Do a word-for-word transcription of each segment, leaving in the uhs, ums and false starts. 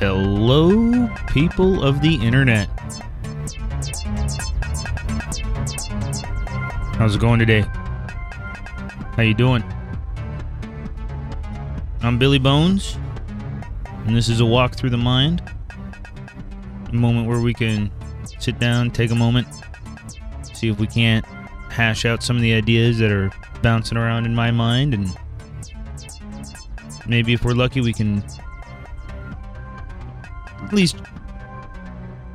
Hello, people of the internet. How's it going today? How you doing? I'm Billy Bones, and this is a walk through the mind. A moment where we can sit down, take a moment, see if we can't hash out some of the ideas that are bouncing around in my mind, and maybe if we're lucky we can at least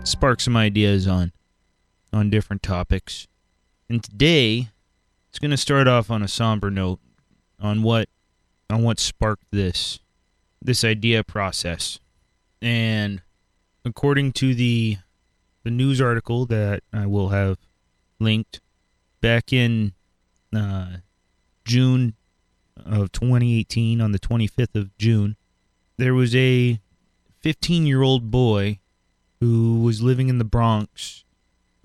spark some ideas on on different topics. And today it's going to start off on a somber note on what on what sparked this this idea process. And according to the the news article that I will have linked, back in uh, June of twenty eighteen, on the twenty-fifth of June, there was a fifteen-year-old boy who was living in the Bronx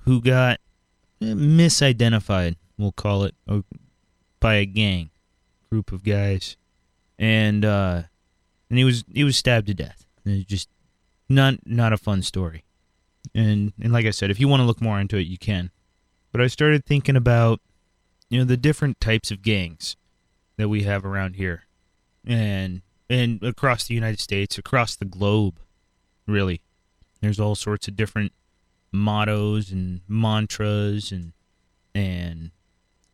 who got misidentified, we'll call it, by a gang, group of guys, and uh, and he was he was stabbed to death. And it was just Not not a fun story. And and like I said, if you want to look more into it, you can. But I started thinking about, you know, the different types of gangs that we have around here. And and across the United States, across the globe, really. There's all sorts of different mottos and mantras and and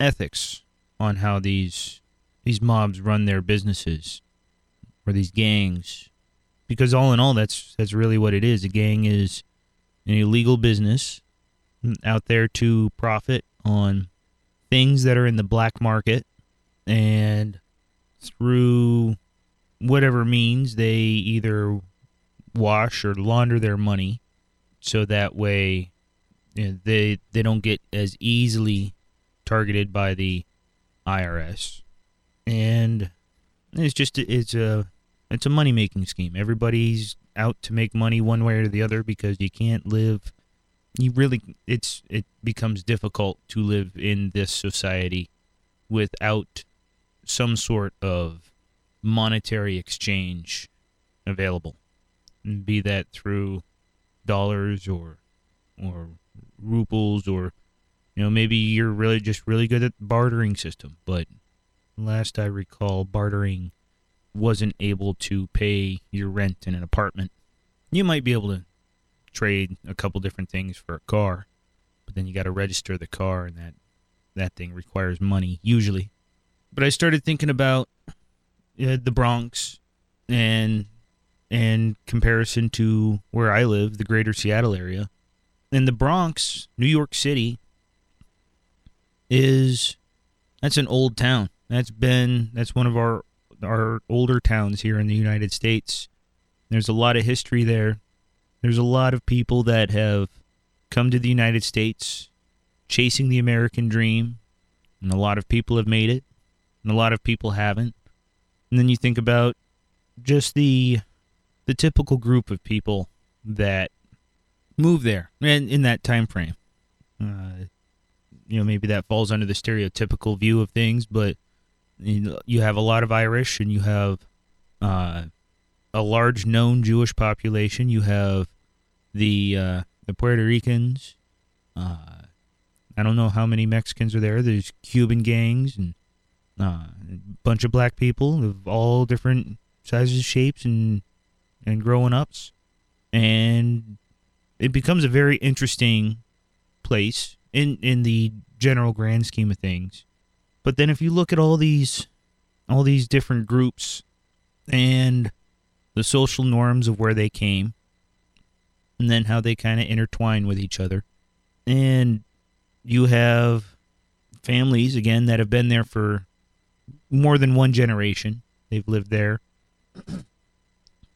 ethics on how these these mobs run their businesses, or these gangs. Because all in all, that's that's really what it is. A gang is an illegal business out there to profit on things that are in the black market, and through whatever means, they either wash or launder their money, so that way, you know, they they don't get as easily targeted by the I R S. And it's just it's a It's a money-making scheme. Everybody's out to make money one way or the other, because you can't live. You really, it's it becomes difficult to live in this society without some sort of monetary exchange available, be that through dollars or or rubles, or, you know, maybe you're really just really good at the bartering system. But last I recall, bartering wasn't able to pay your rent in an apartment. You might be able to trade a couple different things for a car, but then you got to register the car, and that that thing requires money usually. But I started thinking about uh, the Bronx and and comparison to where I live, the greater Seattle area. And the Bronx, New York City, is that's an old town. That's been that's one of our our older towns here in the United States. There's a lot of history there. There's a lot of people that have come to the United States chasing the American dream, and a lot of people have made it, and a lot of people haven't. And then you think about just the the typical group of people that move there, and in that time frame, uh, you know, maybe that falls under the stereotypical view of things, but you have a lot of Irish, and you have uh, a large known Jewish population. You have the uh, the Puerto Ricans. Uh, I don't know how many Mexicans are there. There's Cuban gangs, and uh, a bunch of black people of all different sizes, shapes, and and growing ups. And it becomes a very interesting place in, in the general grand scheme of things. But then if you look at all these all these different groups and the social norms of where they came, and then how they kind of intertwine with each other, and you have families, again, that have been there for more than one generation. They've lived there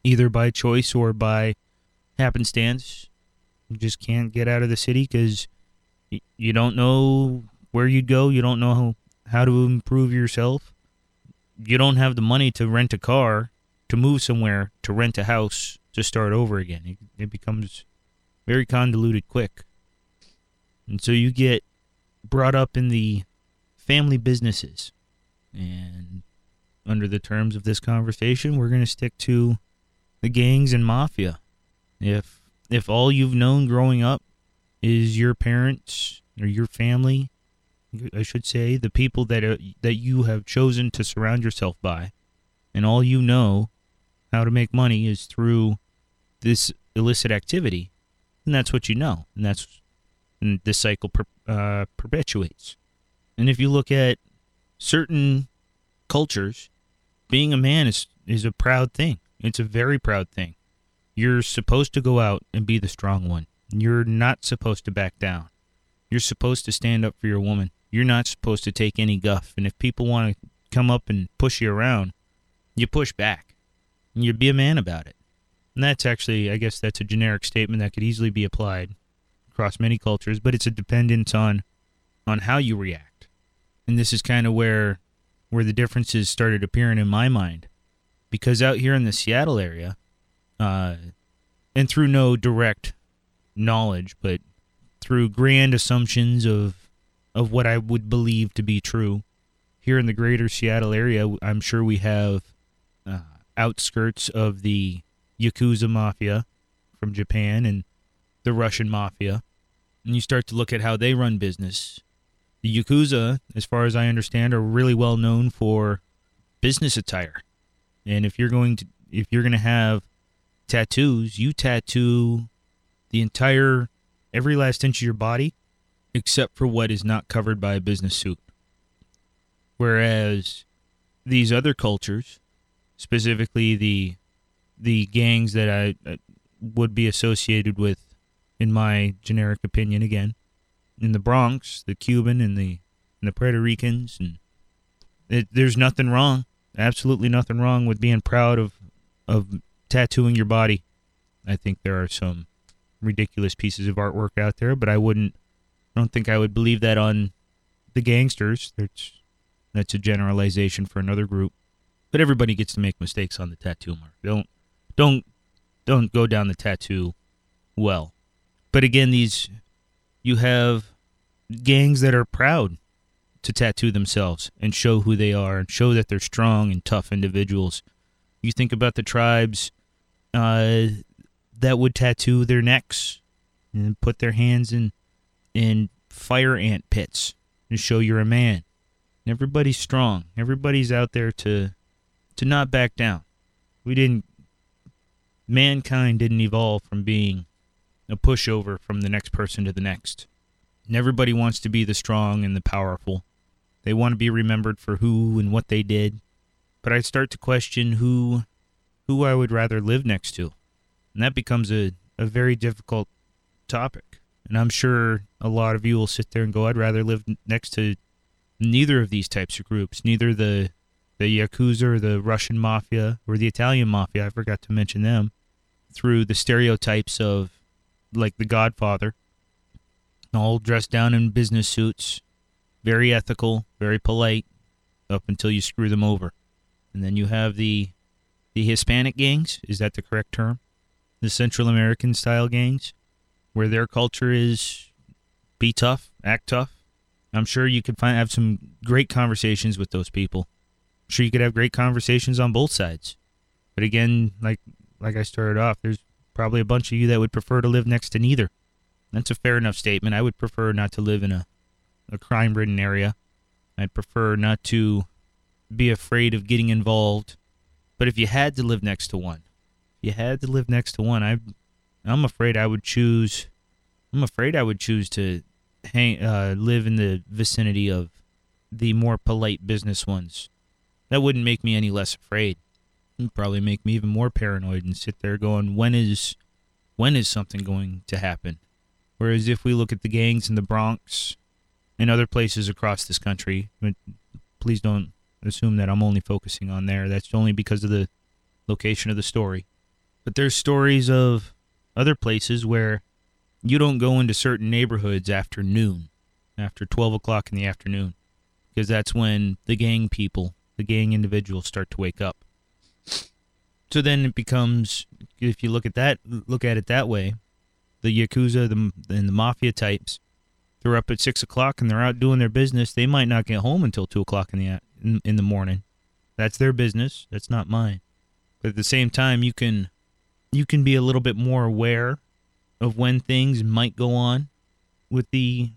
either by choice or by happenstance. You just can't get out of the city because y- you don't know where you'd go. You don't know how... how to improve yourself. You don't have the money to rent a car, to move somewhere, to rent a house, to start over again. It, it becomes very convoluted quick. And so you get brought up in the family businesses. And under the terms of this conversation, we're going to stick to the gangs and mafia. If if all you've known growing up is your parents or your family, I should say, the people that uh, that you have chosen to surround yourself by, and all you know how to make money is through this illicit activity, and that's what you know, and that's and this cycle per, uh, perpetuates. And if you look at certain cultures, being a man is is a proud thing. It's a very proud thing. You're supposed to go out and be the strong one. You're not supposed to back down. You're supposed to stand up for your woman. You're not supposed to take any guff. And if people want to come up and push you around, you push back. And you be a man about it. And that's actually, I guess that's a generic statement that could easily be applied across many cultures, but it's a dependence on on how you react. And this is kind of where where the differences started appearing in my mind. Because out here in the Seattle area, uh, and through no direct knowledge, but through grand assumptions of of what I would believe to be true, here in the greater Seattle area, I'm sure we have uh, outskirts of the Yakuza Mafia from Japan and the Russian Mafia. And you start to look at how they run business. The Yakuza, as far as I understand, are really well known for business attire. And if you're going to if you're going to have tattoos, you tattoo the entire, every last inch of your body, except for what is not covered by a business suit. Whereas these other cultures, specifically the the gangs that I, I would be associated with, in my generic opinion again, in the Bronx, the Cuban and the and the Puerto Ricans, and it, there's nothing wrong, absolutely nothing wrong with being proud of of tattooing your body. I think there are some ridiculous pieces of artwork out there, but I wouldn't, I don't think I would believe that on the gangsters. That's that's a generalization for another group. But everybody gets to make mistakes on the tattoo mark. Don't don't don't go down the tattoo well. But again, these, you have gangs that are proud to tattoo themselves and show who they are and show that they're strong and tough individuals. You think about the tribes uh, that would tattoo their necks and put their hands in in fire ant pits and show you're a man. And everybody's strong. Everybody's out there to to not back down. We didn't, mankind didn't evolve from being a pushover from the next person to the next. And everybody wants to be the strong and the powerful. They want to be remembered for who and what they did. But I start to question who who I would rather live next to. And that becomes a, a very difficult topic. And I'm sure a lot of you will sit there and go, I'd rather live next to neither of these types of groups, neither the, the Yakuza or the Russian Mafia or the Italian Mafia. I forgot to mention them. Through the stereotypes of, like, The Godfather, all dressed down in business suits, very ethical, very polite, up until you screw them over. And then you have the the Hispanic gangs, is that the correct term? The Central American style gangs, where their culture is be tough, act tough. I'm sure you could find have some great conversations with those people. I'm sure you could have great conversations on both sides. But again, like like I started off, there's probably a bunch of you that would prefer to live next to neither. That's a fair enough statement. I would prefer not to live in a, a crime-ridden area. I'd prefer not to be afraid of getting involved. But if you had to live next to one, if you had to live next to one, I, I'm afraid I would choose. I'm afraid I would choose to hang, uh, live in the vicinity of the more polite business ones. That wouldn't make me any less afraid. It'd probably make me even more paranoid and sit there going, when is when is something going to happen? Whereas if we look at the gangs in the Bronx and other places across this country, please don't assume that I'm only focusing on there. That's only because of the location of the story. But there's stories of other places where you don't go into certain neighborhoods after noon, after twelve o'clock in the afternoon, because that's when the gang people, the gang individuals start to wake up. So then it becomes, if you look at that, look at it that way, the Yakuza the, and the Mafia types, they're up at six o'clock and they're out doing their business. They might not get home until two o'clock in the, in, in the morning. That's their business. That's not mine. But at the same time, you can you can be a little bit more aware of when things might go on with the,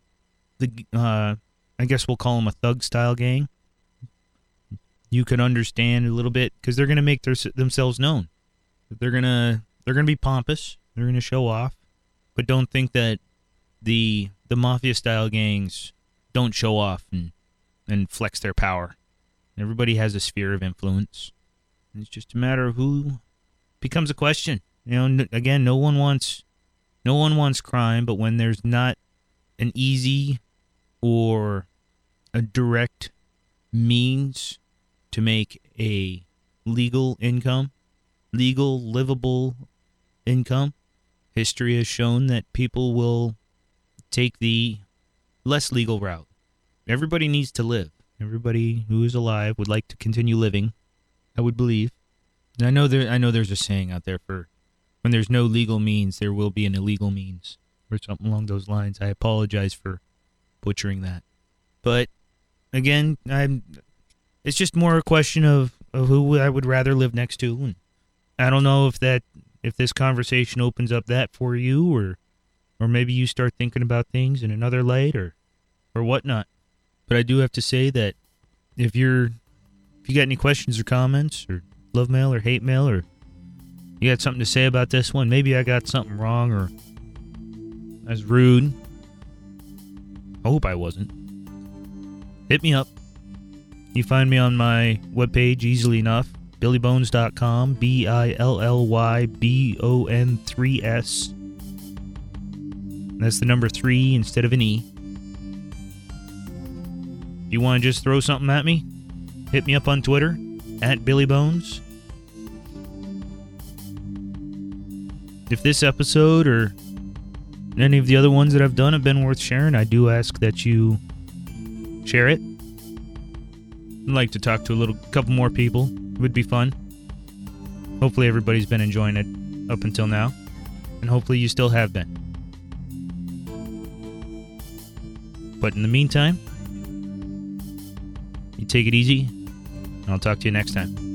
the uh, I guess we'll call them a thug-style gang. You can understand a little bit because they're going to make their, themselves known. They're going to they're going to be pompous. They're going to show off, but don't think that the the mafia-style gangs don't show off and, and flex their power. Everybody has a sphere of influence. It's just a matter of who becomes a question. You know, again, no one wants no one wants crime, but when there's not an easy or a direct means to make a legal income, legal, livable income, history has shown that people will take the less legal route. Everybody needs to live. Everybody who is alive would like to continue living, I would believe. And I know there, I know there's a saying out there for when there's no legal means, there will be an illegal means, or something along those lines. I apologize for butchering that. But again, I'm, it's just more a question of, of who I would rather live next to. And I don't know if that if this conversation opens up that for you, or or maybe you start thinking about things in another light, or or whatnot. But I do have to say that if you're if you got any questions or comments or love mail or hate mail, or you got something to say about this one, maybe I got something wrong or I was rude. I hope I wasn't. Hit me up. You find me on my webpage easily enough, Billy Bones dot com, B I L L Y B O N three S. That's the number three instead of an E. If you want to just throw something at me, hit me up on Twitter, at Billy Bones. If this episode or any of the other ones that I've done have been worth sharing, I do ask that you share it. I'd like to talk to a little couple more people. It would be fun. Hopefully everybody's been enjoying it up until now, and hopefully you still have been. But in the meantime, you take it easy, and I'll talk to you next time.